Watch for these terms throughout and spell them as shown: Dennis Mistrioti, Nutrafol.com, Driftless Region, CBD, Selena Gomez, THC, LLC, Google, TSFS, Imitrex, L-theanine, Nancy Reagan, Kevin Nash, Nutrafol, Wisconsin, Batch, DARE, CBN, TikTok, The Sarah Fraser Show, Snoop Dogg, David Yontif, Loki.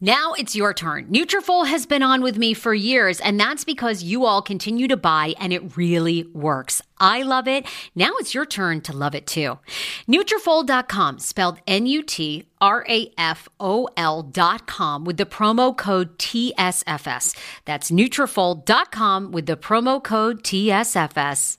Now it's your turn. Nutrafol has been on with me for years, and that's because you all continue to buy, and it really works. I love it. Now it's your turn to love it too. Nutrafol.com, spelled Nutrafol.com with the promo code TSFS. That's Nutrafol.com with the promo code TSFS.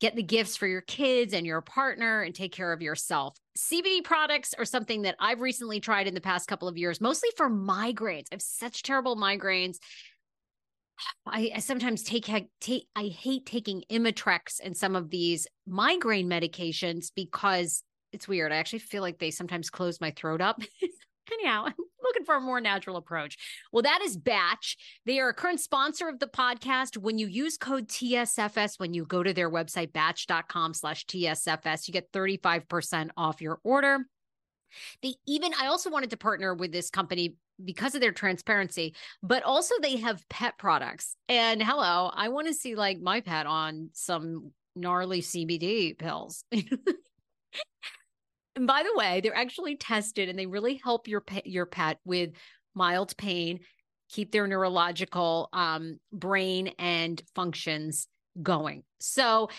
get the gifts for your kids and your partner and take care of yourself. CBD products are something that I've recently tried in the past couple of years, mostly for migraines. I have such terrible migraines. I sometimes I hate taking Imitrex and some of these migraine medications because it's weird. I actually feel like they sometimes close my throat up. Anyhow, I'm looking for a more natural approach. Well, that is Batch. They are a current sponsor of the podcast. When you use code TSFS, when you go to their website, batch.com/TSFS, you get 35% off your order. I also wanted to partner with this company because of their transparency, but also they have pet products. And hello, I want to see like my pet on some gnarly CBD pills. And by the way, they're actually tested and they really help your pet with mild pain, keep their neurological brain and functions going. So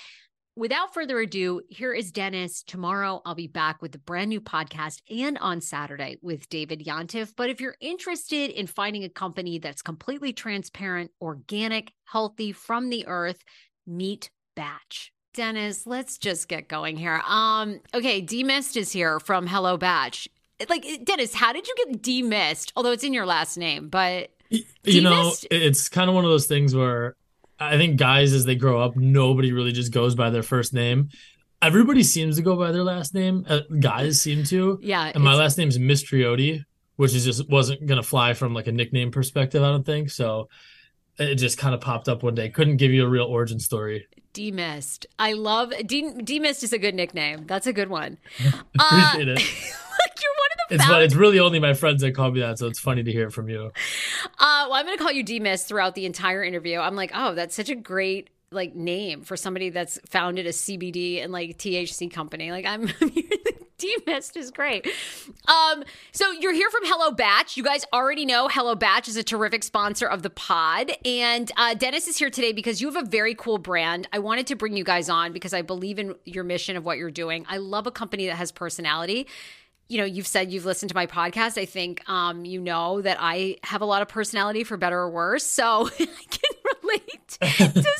without further ado, here is Dennis. Tomorrow, I'll be back with a brand new podcast and on Saturday with David Yontif. But if you're interested in finding a company that's completely transparent, organic, healthy, from the earth, meet Batch. Dennis, let's just get going here. Okay, Demist is here from Hello Batch. Like, Dennis, how did you get Demist? Although it's in your last name, but you know, it's kind of one of those things where I think guys, as they grow up, nobody really just goes by their first name. Everybody seems to go by their last name. Guys seem to. Yeah. And my last name's Mistrioti, which is just wasn't going to fly from like a nickname perspective, I don't think. So it just kind of popped up one day. Couldn't give you a real origin story. Demist. I love Demist is a good nickname. That's a good one. Appreciate it. Like you're one of the founders. It's really only my friends that call me that, so it's funny to hear from you. Well, I'm going to call you Demist throughout the entire interview. I'm like, oh, that's such a great like name for somebody that's founded a CBD and like THC company. Like I'm Demist is great. So you're here from Hello Batch. You guys already know Hello Batch is a terrific sponsor of the pod. And Dennis is here today because you have a very cool brand. I wanted to bring you guys on because I believe in your mission of what you're doing. I love a company that has personality. You know, you've said you've listened to my podcast. I think you know that I have a lot of personality for better or worse. So I can relate to somebody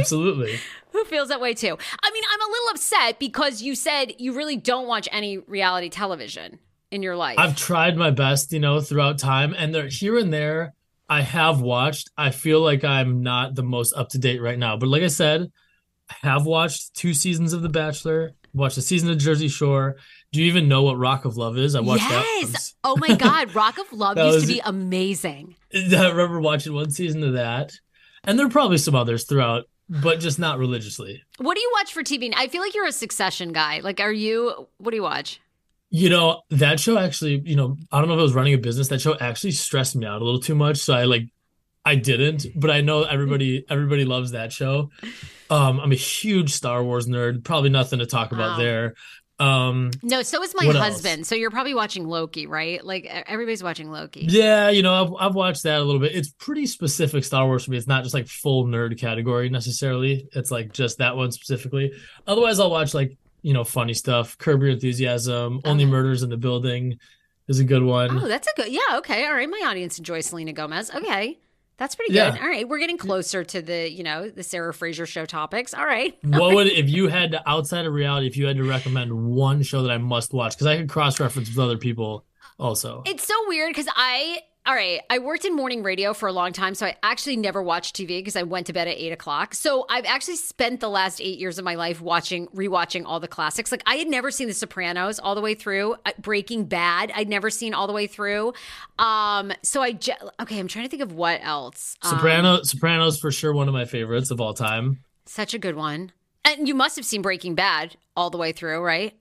absolutely who feels that way too. I mean, I'm a little upset because you said you really don't watch any reality television in your life. I've tried my best, you know, throughout time. And there, here and there, I have watched. I feel like I'm not the most up to date right now. But like I said, I have watched 2 seasons of The Bachelor. Watched a season of Jersey Shore. Do you even know what Rock of Love is? I watched that. Yes. Oh my God. Rock of Love used to be amazing. I remember watching 1 season of that. And there are probably some others throughout, but just not religiously. What do you watch for TV? I feel like you're a Succession guy. Like, what do you watch? You know, that show actually, you know, I don't know if I was running a business. That show actually stressed me out a little too much. So I didn't, but I know everybody loves that show. I'm a huge Star Wars nerd. Probably nothing to talk about there. No, so is my husband. Else? So you're probably watching Loki, right? Like everybody's watching Loki. Yeah, you know, I've watched that a little bit. It's pretty specific Star Wars for me. It's not just like full nerd category necessarily. It's like just that one specifically. Otherwise, I'll watch like, you know, funny stuff. Curb Your Enthusiasm, Only Murders in the Building is a good one. Oh, that's a good. Yeah, okay. All right. My audience enjoys Selena Gomez. Okay. That's pretty good. Yeah. All right. We're getting closer to the, you know, the Sarah Fraser show topics. All right. What would, if you had to, outside of reality, if you had to recommend one show that I must watch, because I could cross-reference with other people also. It's so weird because I worked in morning radio for a long time, so I actually never watched TV because I went to bed at 8 o'clock. So I've actually spent the last 8 years of my life rewatching all the classics. Like I had never seen The Sopranos all the way through, Breaking Bad I'd never seen all the way through. I'm trying to think of what else. Sopranos for sure, one of my favorites of all time. Such a good one. And you must have seen Breaking Bad all the way through, right?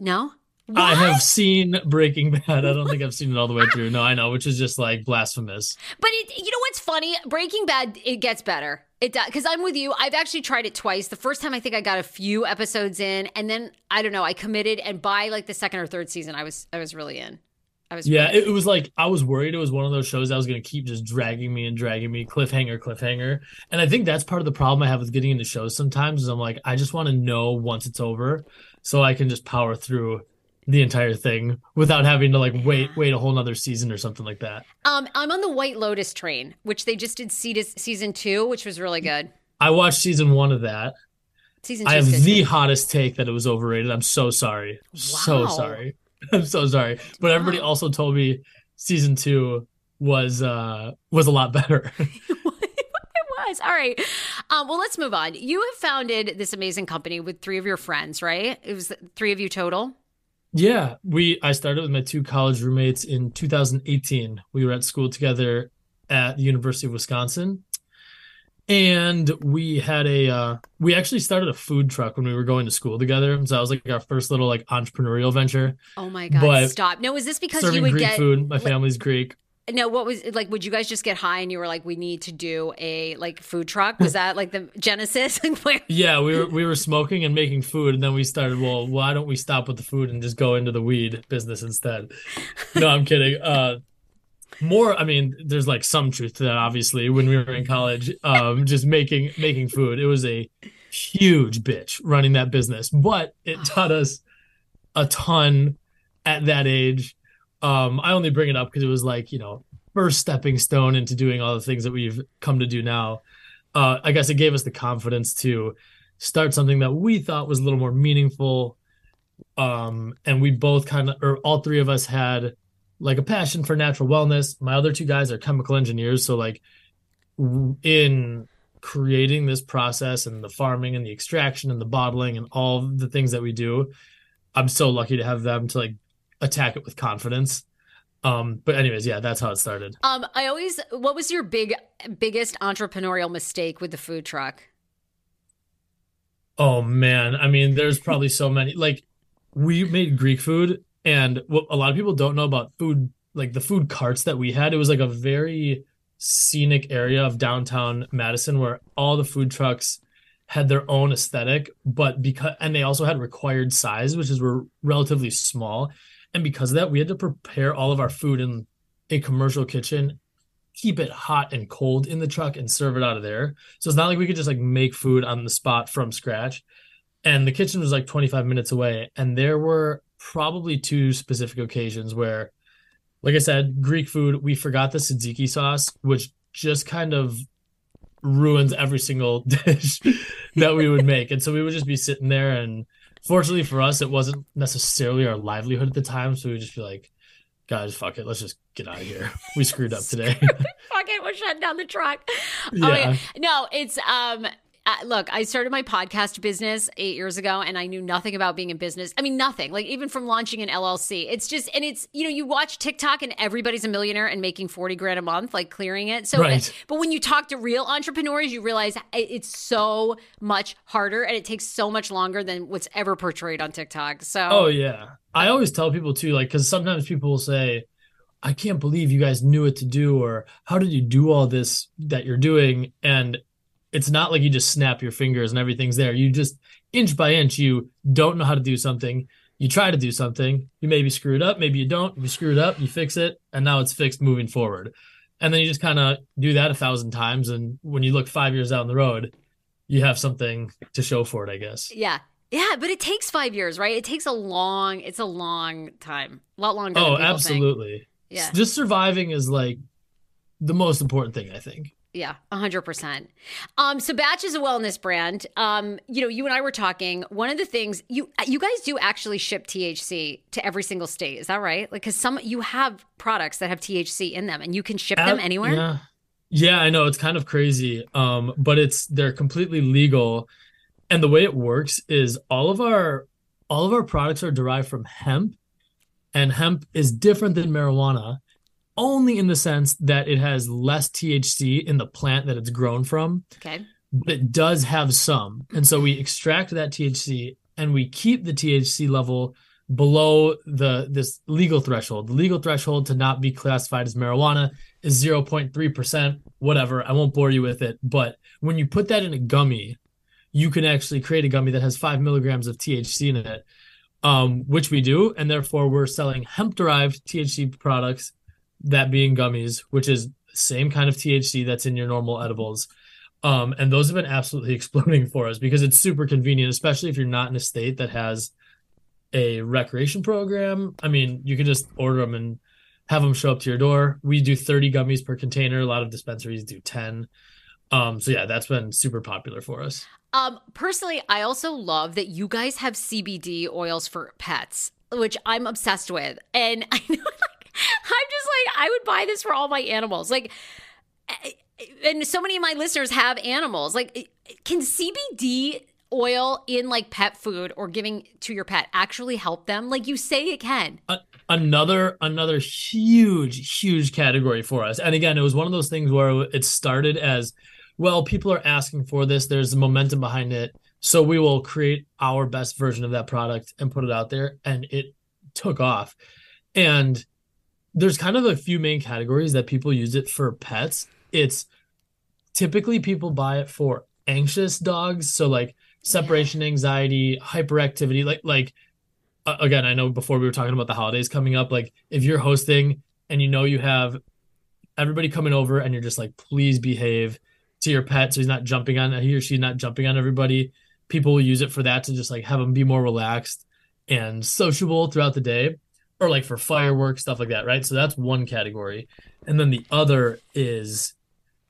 No? What? I have seen Breaking Bad. I don't think I've seen it all the way through. No, I know, which is just like blasphemous. But you know what's funny? Breaking Bad, it gets better. It does, because I'm with you. I've actually tried it twice. The first time I think I got a few episodes in, and then I don't know, I committed, and by like the second or third season, I was really in. It was like I was worried it was one of those shows that was going to keep just dragging me, cliffhanger. And I think that's part of the problem I have with getting into shows sometimes is I'm like, I just want to know once it's over so I can just power through the entire thing without having to like wait a whole nother season or something like that. I'm on the White Lotus train, which they just did season 2, which was really good. I watched season 1 of that. Season 2. I have the hottest take that it was overrated. I'm so sorry. Wow. But everybody also told me season 2 was a lot better. It was. All right. Well, let's move on. You have founded this amazing company with 3 of your friends, right? It was 3 of you total. Yeah, I started with my 2 college roommates in 2018. We were at school together at the University of Wisconsin, and we had we actually started a food truck when we were going to school together. So that was like our first little like entrepreneurial venture. Oh my God! But stop. No, is this because you would Greek food? My family's Greek. No, what was like? Would you guys just get high and you were like, we need to do a like food truck? Was that like the genesis? Yeah, we were smoking and making food, and then we started. Well, why don't we stop with the food and just go into the weed business instead? No, I'm kidding. I mean, there's like some truth to that. Obviously, when we were in college, just making food, it was a huge bitch running that business, but it taught us a ton at that age. I only bring it up because it was like, you know, first stepping stone into doing all the things that we've come to do now. I guess it gave us the confidence to start something that we thought was a little more meaningful. And we both kind of, or all three of us had like a passion for natural wellness. My other two guys are chemical engineers. So like in creating this process and the farming and the extraction and the bottling and all the things that we do, I'm so lucky to have them to like attack it with confidence. But anyways, yeah, that's how it started. What was your biggest entrepreneurial mistake with the food truck? Oh man. I mean, there's probably so many, like we made Greek food, and what a lot of people don't know about food, like the food carts that we had, it was like a very scenic area of downtown Madison where all the food trucks had their own aesthetic, and they also had required size, which is were relatively small. And because of that, we had to prepare all of our food in a commercial kitchen, keep it hot and cold in the truck, and serve it out of there. So it's not like we could just like make food on the spot from scratch. And the kitchen was like 25 minutes away. And there were probably two specific occasions where, like I said, Greek food, we forgot the tzatziki sauce, which just kind of ruins every single dish that we would make. And so we would just be sitting there, and fortunately for us, it wasn't necessarily our livelihood at the time. So we would just be like, guys, fuck it. Let's just get out of here. We screwed up today. Fuck it. We're shutting down the truck. Yeah. Okay. No, it's look, I started my podcast business 8 years ago, and I knew nothing about being in business. I mean, nothing, like even from launching an LLC. It's just, and it's, you know, you watch TikTok and everybody's a millionaire and making 40 grand a month, like clearing it. So, right. But when you talk to real entrepreneurs, you realize it's so much harder and it takes so much longer than what's ever portrayed on TikTok. So, oh yeah. I always tell people too, like, cause sometimes people will say, I can't believe you guys knew what to do, or how did you do all this that you're doing? And it's not like you just snap your fingers and everything's there. You just inch by inch, you don't know how to do something. You try to do something. You maybe screwed up. Maybe you don't. You screwed up. You fix it. And now it's fixed moving forward. And then you just kind of do that 1,000 times. And when you look 5 years down the road, you have something to show for it, I guess. Yeah. Yeah. But it takes 5 years, right? It takes it's a long time. A lot longer than people think. Oh, absolutely. Yeah. Just surviving is like the most important thing, I think. Yeah, 100%. So Batch is a wellness brand. You know, you and I were talking. One of the things you guys do actually ship THC to every single state. Is that right? Like, because you have products that have THC in them, and you can ship them anywhere. Yeah, I know it's kind of crazy, but they're completely legal. And the way it works is all of our products are derived from hemp, and hemp is different than marijuana. Only in the sense that it has less THC in the plant that it's grown from. Okay. But it does have some. And so we extract that THC and we keep the THC level below this legal threshold. The legal threshold to not be classified as marijuana is 0.3%, whatever. I won't bore you with it. But when you put that in a gummy, you can actually create a gummy that has 5 milligrams of THC in it, which we do. And therefore, we're selling hemp-derived THC products, that being gummies, which is the same kind of THC that's in your normal edibles. And those have been absolutely exploding for us because it's super convenient, especially if you're not in a state that has a recreation program. I mean, you can just order them and have them show up to your door. We do 30 gummies per container. A lot of dispensaries do 10. So yeah, that's been super popular for us. Personally, I also love that you guys have CBD oils for pets, which I'm obsessed with. And I know I'm just like, I would buy this for all my animals. Like, and so many of my listeners have animals. Like, can CBD oil in like pet food or giving to your pet actually help them? Like you say it can. Another huge, huge category for us. And again, it was one of those things where it started as, well, people are asking for this. There's the momentum behind it. So we will create our best version of that product and put it out there. And it took off. And there's kind of a few main categories that people use it for pets. It's typically people buy it for anxious dogs. So like separation anxiety, hyperactivity, like again, I know before we were talking about the holidays coming up, like if you're hosting and you know, you have everybody coming over and you're just like, please behave to your pet. So he or she's not jumping on everybody. people will use it for that to just like have them be more relaxed and sociable throughout the day, or like for fireworks, stuff like that, right? So that's one category. And then the other is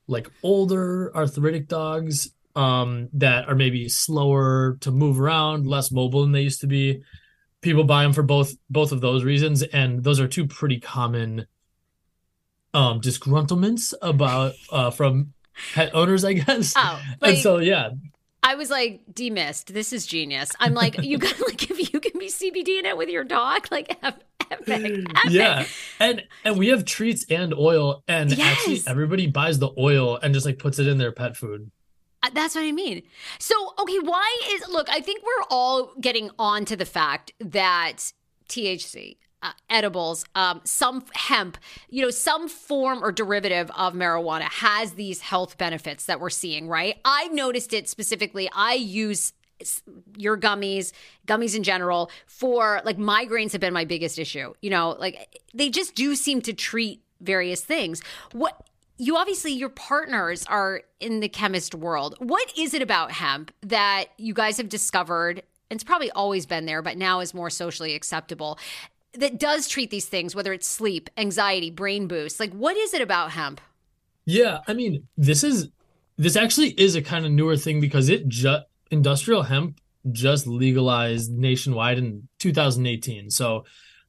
like older arthritic dogs that are maybe slower to move around, less mobile than they used to be. People buy them for both of those reasons. And those are two pretty common disgruntlements about from pet owners, I guess. Oh, and so, yeah. I was like, demissed. This is genius. I'm like, you got like, if you can be CBD in it with your dog, like epic. Yeah. And we have treats and oil, and actually everybody buys the oil and just like puts it in their pet food. That's what I mean. So, okay, why is, look, I think we're all getting on to the fact that THC, edibles, some hemp, you know, some form or derivative of marijuana has these health benefits that we're seeing, right? I noticed it specifically. I use your gummies in general for like migraines have been my biggest issue. You know, like they just do seem to treat various things. Obviously, your partners are in the chemist world. What is it about hemp that you guys have discovered, and it's probably always been there, but now is more socially acceptable, that does treat these things, whether it's sleep, anxiety, brain boost? Like, what is it about hemp? Yeah, I mean, this actually is a kind of newer thing because industrial hemp just legalized nationwide in 2018. So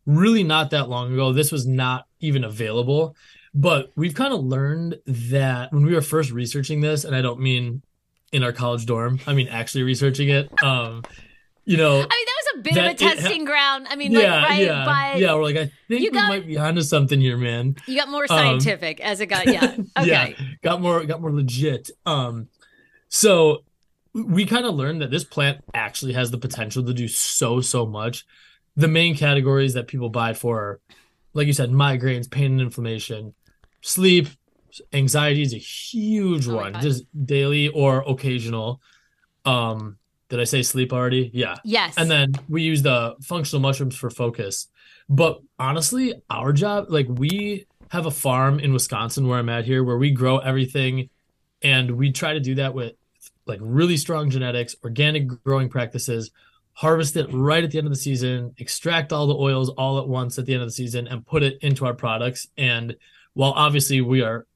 really not that long ago, this was not even available. But we've kind of learned that when we were first researching this, and I don't mean in our college dorm, I mean actually researching it, you know. I mean, that was a bit of a testing ground. I mean, yeah, like, right? Yeah, but yeah, we're like, I think we might be onto something here, man. You got more scientific as it got, yeah. Okay. Yeah, got more legit. So we kind of learned that this plant actually has the potential to do so much. The main categories that people buy it for are, like you said, migraines, pain and inflammation, sleep, anxiety is a huge one, just daily or occasional. Did I say sleep already? Yeah. Yes. And then we use the functional mushrooms for focus. But honestly, our job, like we have a farm in Wisconsin where I'm at here, where we grow everything. And we try to do that with like really strong genetics, organic growing practices, harvest it right at the end of the season, extract all the oils all at once at the end of the season, and put it into our products. And while obviously we are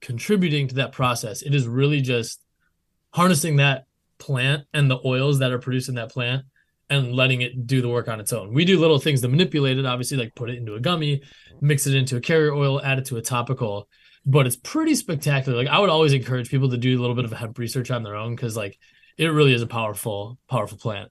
contributing to that process, it is really just harnessing that plant and the oils that are produced in that plant and letting it do the work on its own. We do little things to manipulate it, obviously, like put it into a gummy, mix it into a carrier oil, add it to a topical, but it's pretty spectacular. Like I would always encourage people to do a little bit of hemp research on their own, because like it really is a powerful plant.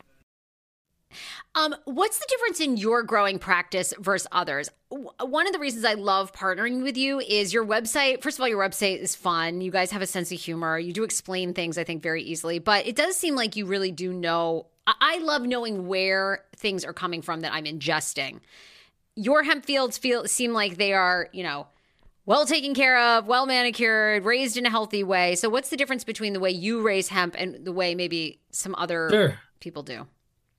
What's the difference in your growing practice versus others? One of the reasons I love partnering with you is your website. First of all, your website is fun. You guys have a sense of humor. You do explain things, I think, very easily, but it does seem like you really do know. I love knowing where things are coming from that I'm ingesting. Your hemp fields seem like they are, you know, well taken care of, well manicured, raised in a healthy way. So what's the difference between the way you raise hemp and the way maybe some other people do?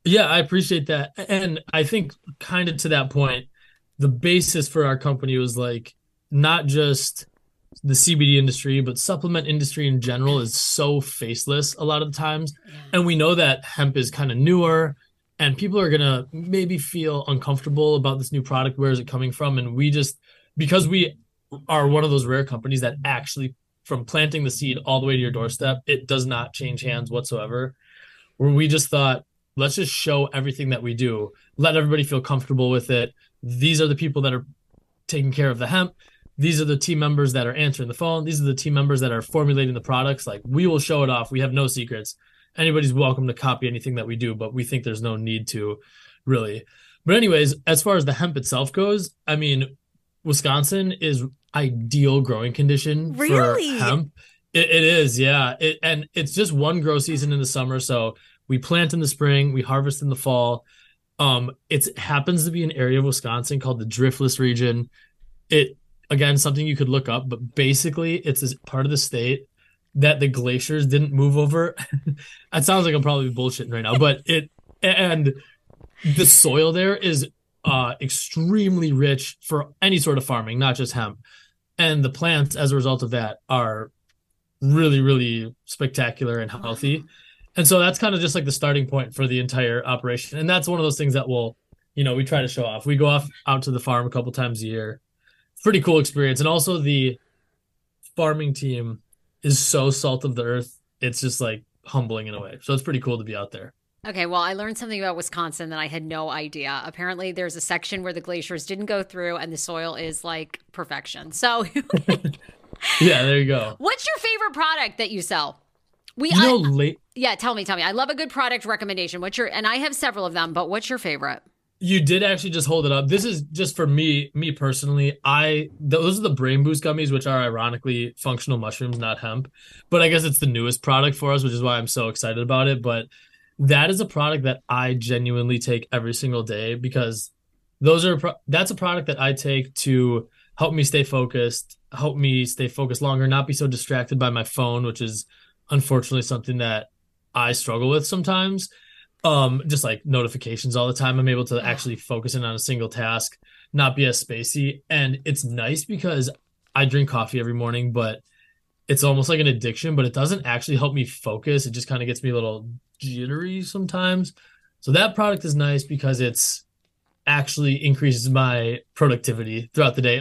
Yeah, I appreciate that. And I think kind of to that point, the basis for our company was like not just the CBD industry, but supplement industry in general is so faceless a lot of the times. And we know that hemp is kind of newer and people are going to maybe feel uncomfortable about this new product. Where is it coming from? And we just, because we are one of those rare companies that actually from planting the seed all the way to your doorstep, it does not change hands whatsoever. Where we just thought, let's just show everything that we do. Let everybody feel comfortable with it. These are the people that are taking care of the hemp. These are the team members that are answering the phone. These are the team members that are formulating the products. Like, we will show it off. We have no secrets. Anybody's welcome to copy anything that we do, but we think there's no need to really. But anyways, as far as the hemp itself goes, I mean, Wisconsin is ideal growing condition for hemp. It is. Yeah. And it's just one grow season in the summer. So we plant in the spring, we harvest in the fall. It happens to be an area of Wisconsin called the Driftless Region. It, again, something you could look up, but basically it's this part of the state that the glaciers didn't move over. That sounds like I'm probably bullshitting right now, but and the soil there is extremely rich for any sort of farming, not just hemp. And the plants, as a result of that, are really, really spectacular and healthy. And so that's kind of just like the starting point for the entire operation. And that's one of those things that we'll, you know, we try to show off. We go out to the farm a couple times a year. Pretty cool experience. And also the farming team is so salt of the earth. It's just like humbling in a way. So it's pretty cool to be out there. Okay, well, I learned something about Wisconsin that I had no idea. Apparently, there's a section where the glaciers didn't go through and the soil is like perfection. So yeah, there you go. What's your favorite product that you sell? Yeah, tell me. I love a good product recommendation. And I have several of them, but what's your favorite? You did actually just hold it up. This is just for me personally. Those are the Brain Boost gummies, which are ironically functional mushrooms, not hemp. But I guess it's the newest product for us, which is why I'm so excited about it. But that is a product that I genuinely take every single day because that's a product that I take to help me stay focused, longer, not be so distracted by my phone, which is unfortunately something that I struggle with sometimes, just like notifications all the time. I'm able to actually focus in on a single task, not be as spacey. And it's nice because I drink coffee every morning, but it's almost like an addiction, but it doesn't actually help me focus. It just kind of gets me a little jittery sometimes. So that product is nice because it's actually increases my productivity throughout the day,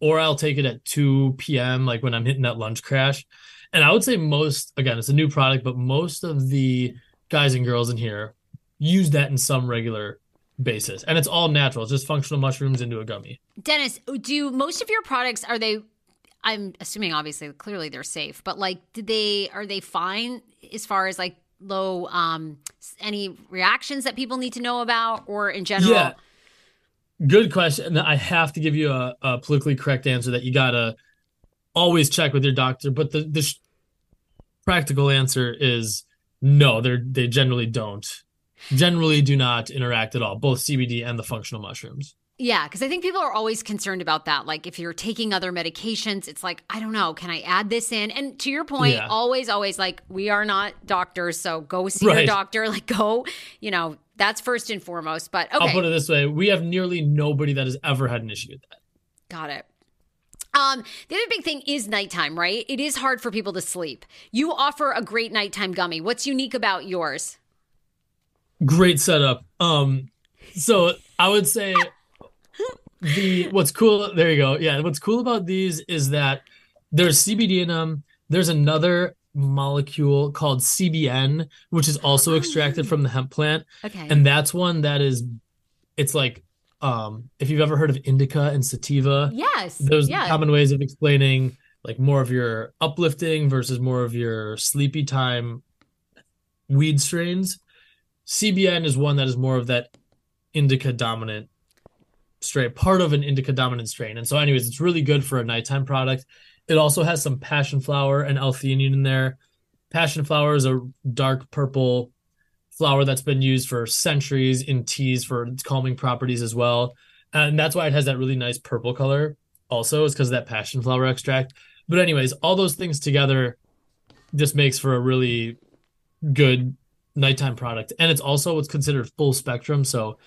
or I'll take it at 2 p.m. like when I'm hitting that lunch crash. And I would say it's a new product, but most of the guys and girls in here use that in some regular basis. And it's all natural. It's just functional mushrooms into a gummy. Dennis, do most of your products, I'm assuming obviously, clearly they're safe, but like, are they fine as far as like low, any reactions that people need to know about or in general? Yeah. Good question. I have to give you a politically correct answer that you got to always check with your doctor, but the practical answer is no, they generally do not interact at all, both CBD and the functional mushrooms. Yeah, because I think people are always concerned about that. Like if you're taking other medications, it's like, I don't know, can I add this in? And to your point, always like we are not doctors, so go see your doctor, like go, you know, that's first and foremost. But okay. I'll put it this way. We have nearly nobody that has ever had an issue with that. Got it. The other big thing is nighttime, right? It is hard for people to sleep. You offer a great nighttime gummy. What's unique about yours? Great setup. So I would say What's cool, there you go. Yeah, what's cool about these is that there's CBD in them. There's another molecule called CBN, which is also extracted from the hemp plant. Okay. And that's one that is, it's like, if you've ever heard of indica and sativa, yes, those are common ways of explaining like more of your uplifting versus more of your sleepy time weed strains. CBN is one that is more of that indica dominant strain, part of an indica dominant strain. And so anyways, it's really good for a nighttime product. It also has some passion flower and L-theanine in there. Passion flower is a dark purple flower that's been used for centuries in teas for its calming properties as well. And that's why it has that really nice purple color also, is because of that passion flower extract. But anyways, all those things together just makes for a really good nighttime product. And it's also what's considered full spectrum. So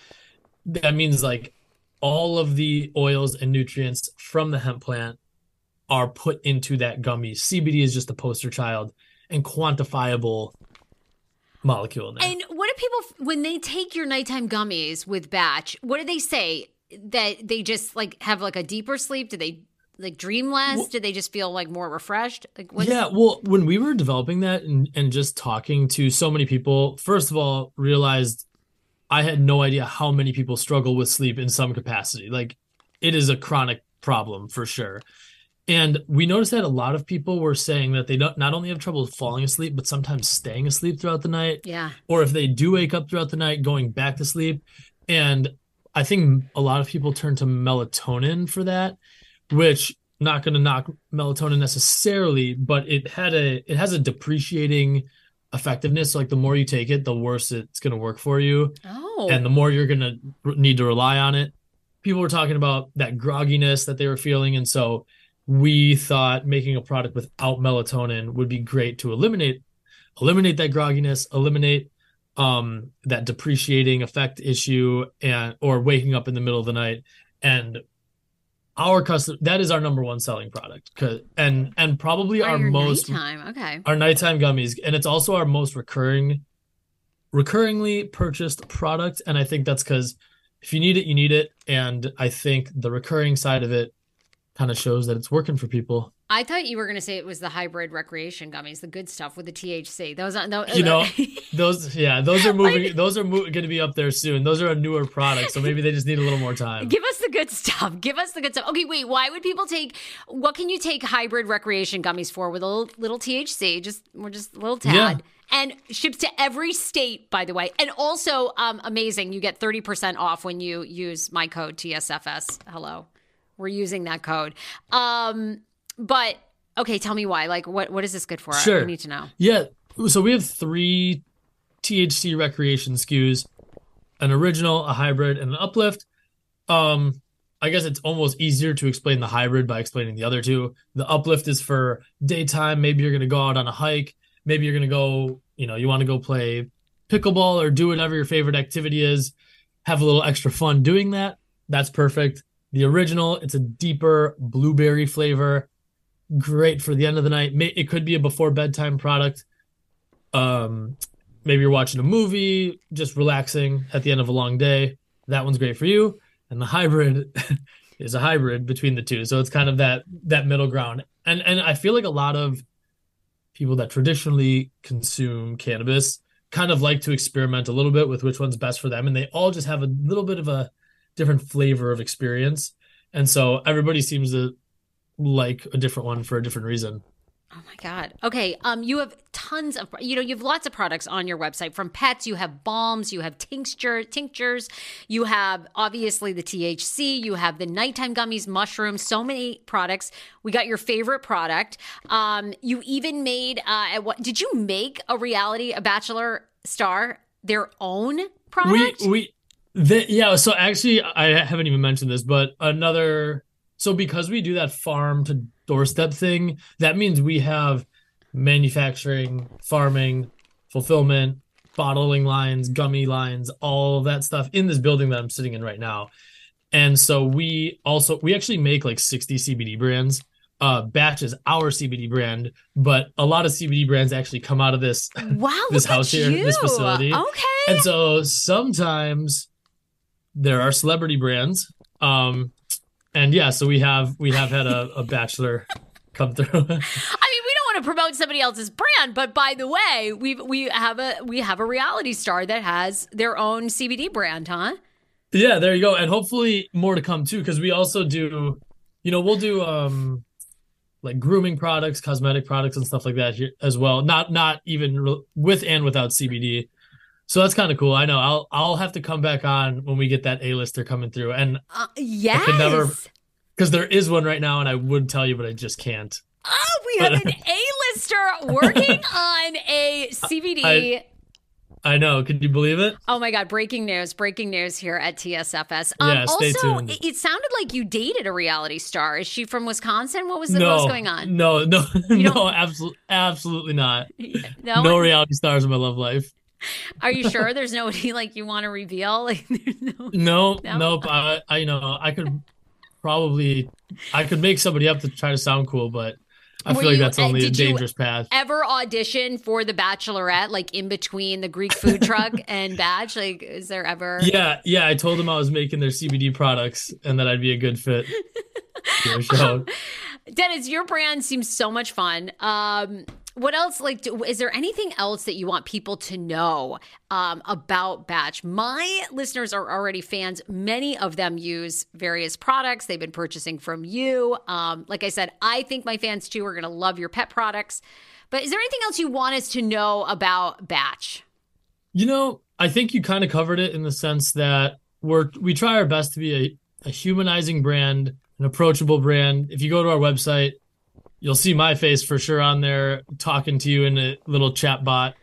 that means like all of the oils and nutrients from the hemp plant are put into that gummy. CBD is just the poster child and quantifiable molecule in there. And what do people, when they take your nighttime gummies with Batch, what do they say? That they just like have like a deeper sleep? Do they like dream less? Well, do they just feel like more refreshed? Like what? Yeah. Well, when we were developing that and just talking to so many people, first of all, realized I had no idea how many people struggle with sleep in some capacity. Like it is a chronic problem for sure. And we noticed that a lot of people were saying that they don't, not only have trouble falling asleep, but sometimes staying asleep throughout the night. Yeah. Or if they do wake up throughout the night, going back to sleep. And I think a lot of people turn to melatonin for that, which not going to knock melatonin necessarily, but it has a depreciating effectiveness. So like the more you take it, the worse it's going to work for you. Oh. And the more you're going to need to rely on it. People were talking about that grogginess that they were feeling. And so we thought making a product without melatonin would be great to eliminate that grogginess, eliminate that depreciating effect issue, and or waking up in the middle of the night. And our customer, that is our number one selling product, and probably our most nighttime. Okay. Our nighttime gummies, and it's also our most recurringly purchased product. And I think that's because if you need it, you need it. And I think the recurring side of it kind of shows that it's working for people. I thought you were going to say it was the hybrid recreation gummies, the good stuff with the THC. Those are no, you know, those are moving. Like, those are going to be up there soon. Those are a newer product, so maybe they just need a little more time. Give us the good stuff. Give us the good stuff. Okay, wait. Why would people take? What can you take hybrid recreation gummies for with a little THC? Just a little tad. Yeah. And ships to every state, by the way. And also, amazing. You get 30% off when you use my code TSFS. Hello, we're using that code. But okay, tell me why. Like, what is this good for? Sure. I need to know. Yeah. So we have 3 THC recreation SKUs: an original, a hybrid, and an uplift. I guess it's almost easier to explain the hybrid by explaining the other two. The uplift is for daytime. Maybe you're going to go out on a hike. Maybe you're going to go, you want to go play pickleball or do whatever your favorite activity is. Have a little extra fun doing that. That's perfect. The original, it's a deeper blueberry flavor. Great for the end of the night. It could be a before bedtime product. Maybe you're watching a movie, just relaxing at the end of a long day. That one's great for you. And the hybrid is a hybrid between the two. So it's kind of that middle ground. And I feel like a lot of people that traditionally consume cannabis kind of like to experiment a little bit with which one's best for them. And they all just have a little bit of a different flavor of experience. And so everybody seems to like a different one for a different reason. Oh my God. Okay. You have tons of, you have lots of products on your website, from pets, you have balms, you have tinctures, you have obviously the THC, you have the nighttime gummies, mushrooms, so many products. We got your favorite product. You even made, did you make a Bachelor Star their own product? So actually I haven't even mentioned this, but so because we do that farm to doorstep thing, that means we have manufacturing, farming, fulfillment, bottling lines, gummy lines, all of that stuff in this building that I'm sitting in right now. And so we actually make like 60 CBD brands. Batch is our CBD brand, but a lot of CBD brands actually come out of this, this house here, this facility. Okay. And so sometimes there are celebrity brands. And yeah, so we have had a bachelor come through. I mean, we don't want to promote somebody else's brand, but by the way, we have a reality star that has their own CBD brand, huh? Yeah, there you go. And hopefully more to come too, because we also do, we'll do like grooming products, cosmetic products, and stuff like that here as well. Not even with and without CBD. So that's kind of cool. I know. I'll have to come back on when we get that A-lister coming through. And yes, I could never, because there is one right now, and I would tell you, but I just can't. Oh, we have an A-lister working on a CBD. I know. Could you believe it? Oh my God. Breaking news here at TSFS. Yeah, stay tuned. It sounded like you dated a reality star. Is she from Wisconsin? What was what was going on? No, absolutely not. No reality stars in my love life. Are you sure there's nobody like you want to reveal? Like, nope. I could make somebody up to try to sound cool, but I feel like that's only a dangerous path. Ever audition for The Bachelorette, like in between the Greek food truck and Batch? Like, is there ever? Yeah. I told them I was making their CBD products and that I'd be a good fit. Dennis, your brand seems so much fun. What else? Like, is there anything else that you want people to know about Batch? My listeners are already fans. Many of them use various products they've been purchasing from you. Like I said, I think my fans too are going to love your pet products. But is there anything else you want us to know about Batch? I think you kind of covered it in the sense that we try our best to be a humanizing brand, an approachable brand. If you go to our website, you'll see my face for sure on there talking to you in a little chat bot.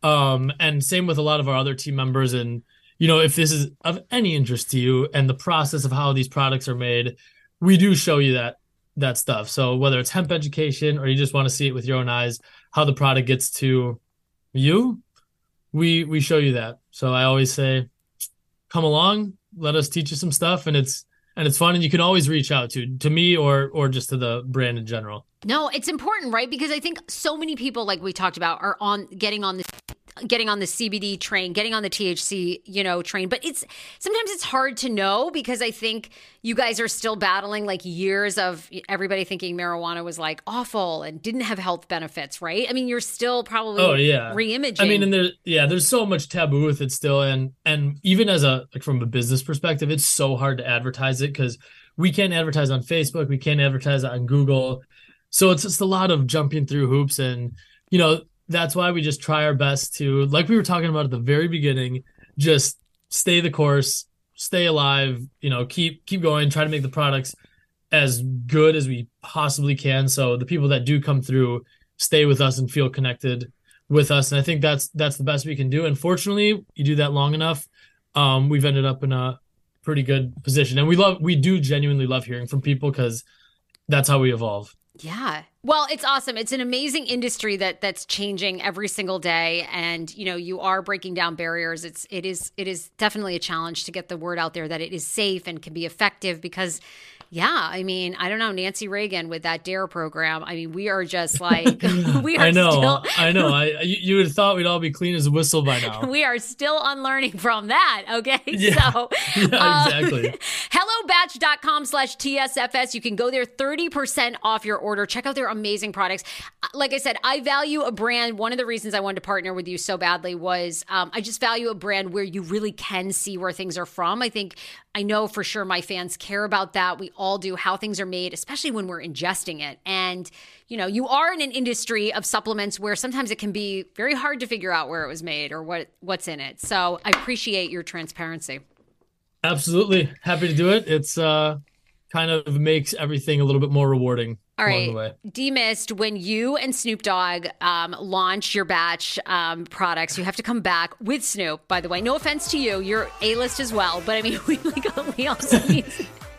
And same with a lot of our other team members. And, if this is of any interest to you and the process of how these products are made, we do show you that stuff. So whether it's hemp education or you just want to see it with your own eyes, how the product gets to you, we show you that. So I always say, come along, let us teach you some stuff. And it's fun, and you can always reach out to me or just to the brand in general. No, it's important, right? Because I think so many people, like we talked about, are on getting on the CBD train, getting on the THC, train. But sometimes it's hard to know, because I think you guys are still battling like years of everybody thinking marijuana was like awful and didn't have health benefits, right? I mean, you're still probably re-imaging. I mean, and there's so much taboo with it still, and even as from a business perspective, it's so hard to advertise it, because we can't advertise on Facebook, we can't advertise on Google. So it's just a lot of jumping through hoops, and that's why we just try our best to, like we were talking about at the very beginning, just stay the course, stay alive, keep going, try to make the products as good as we possibly can. So the people that do come through stay with us and feel connected with us. And I think that's the best we can do. And fortunately, you do that long enough, we've ended up in a pretty good position. And we do genuinely love hearing from people, because that's how we evolve. Yeah. Well, it's awesome. It's an amazing industry that's changing every single day, and you are breaking down barriers. It is definitely a challenge to get the word out there that it is safe and can be effective, because I don't know, Nancy Reagan with that DARE program. I mean, we are just like we are. I know. You would have thought we'd all be clean as a whistle by now. We are still unlearning from that. Okay, yeah. So yeah, exactly. HelloBatch.com/TSFS. You can go there, 30% off your order. Check out their amazing products. Like I said, I value a brand. One of the reasons I wanted to partner with you so badly was I just value a brand where you really can see where things are from. I know for sure my fans care about that. We all do, how things are made, especially when we're ingesting it. And, you are in an industry of supplements where sometimes it can be very hard to figure out where it was made or what's in it. So I appreciate your transparency. Absolutely. Happy to do it. It's kind of makes everything a little bit more rewarding. All right, Demist, when you and Snoop Dogg launch your Batch products, you have to come back with Snoop, by the way. No offense to you. You're A-list as well. But, I mean, we also need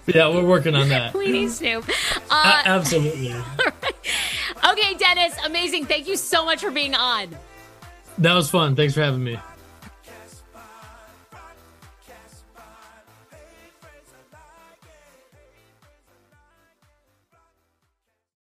yeah, we're working on that. We need Snoop. Absolutely. All right. Okay, Dennis, amazing. Thank you so much for being on. That was fun. Thanks for having me.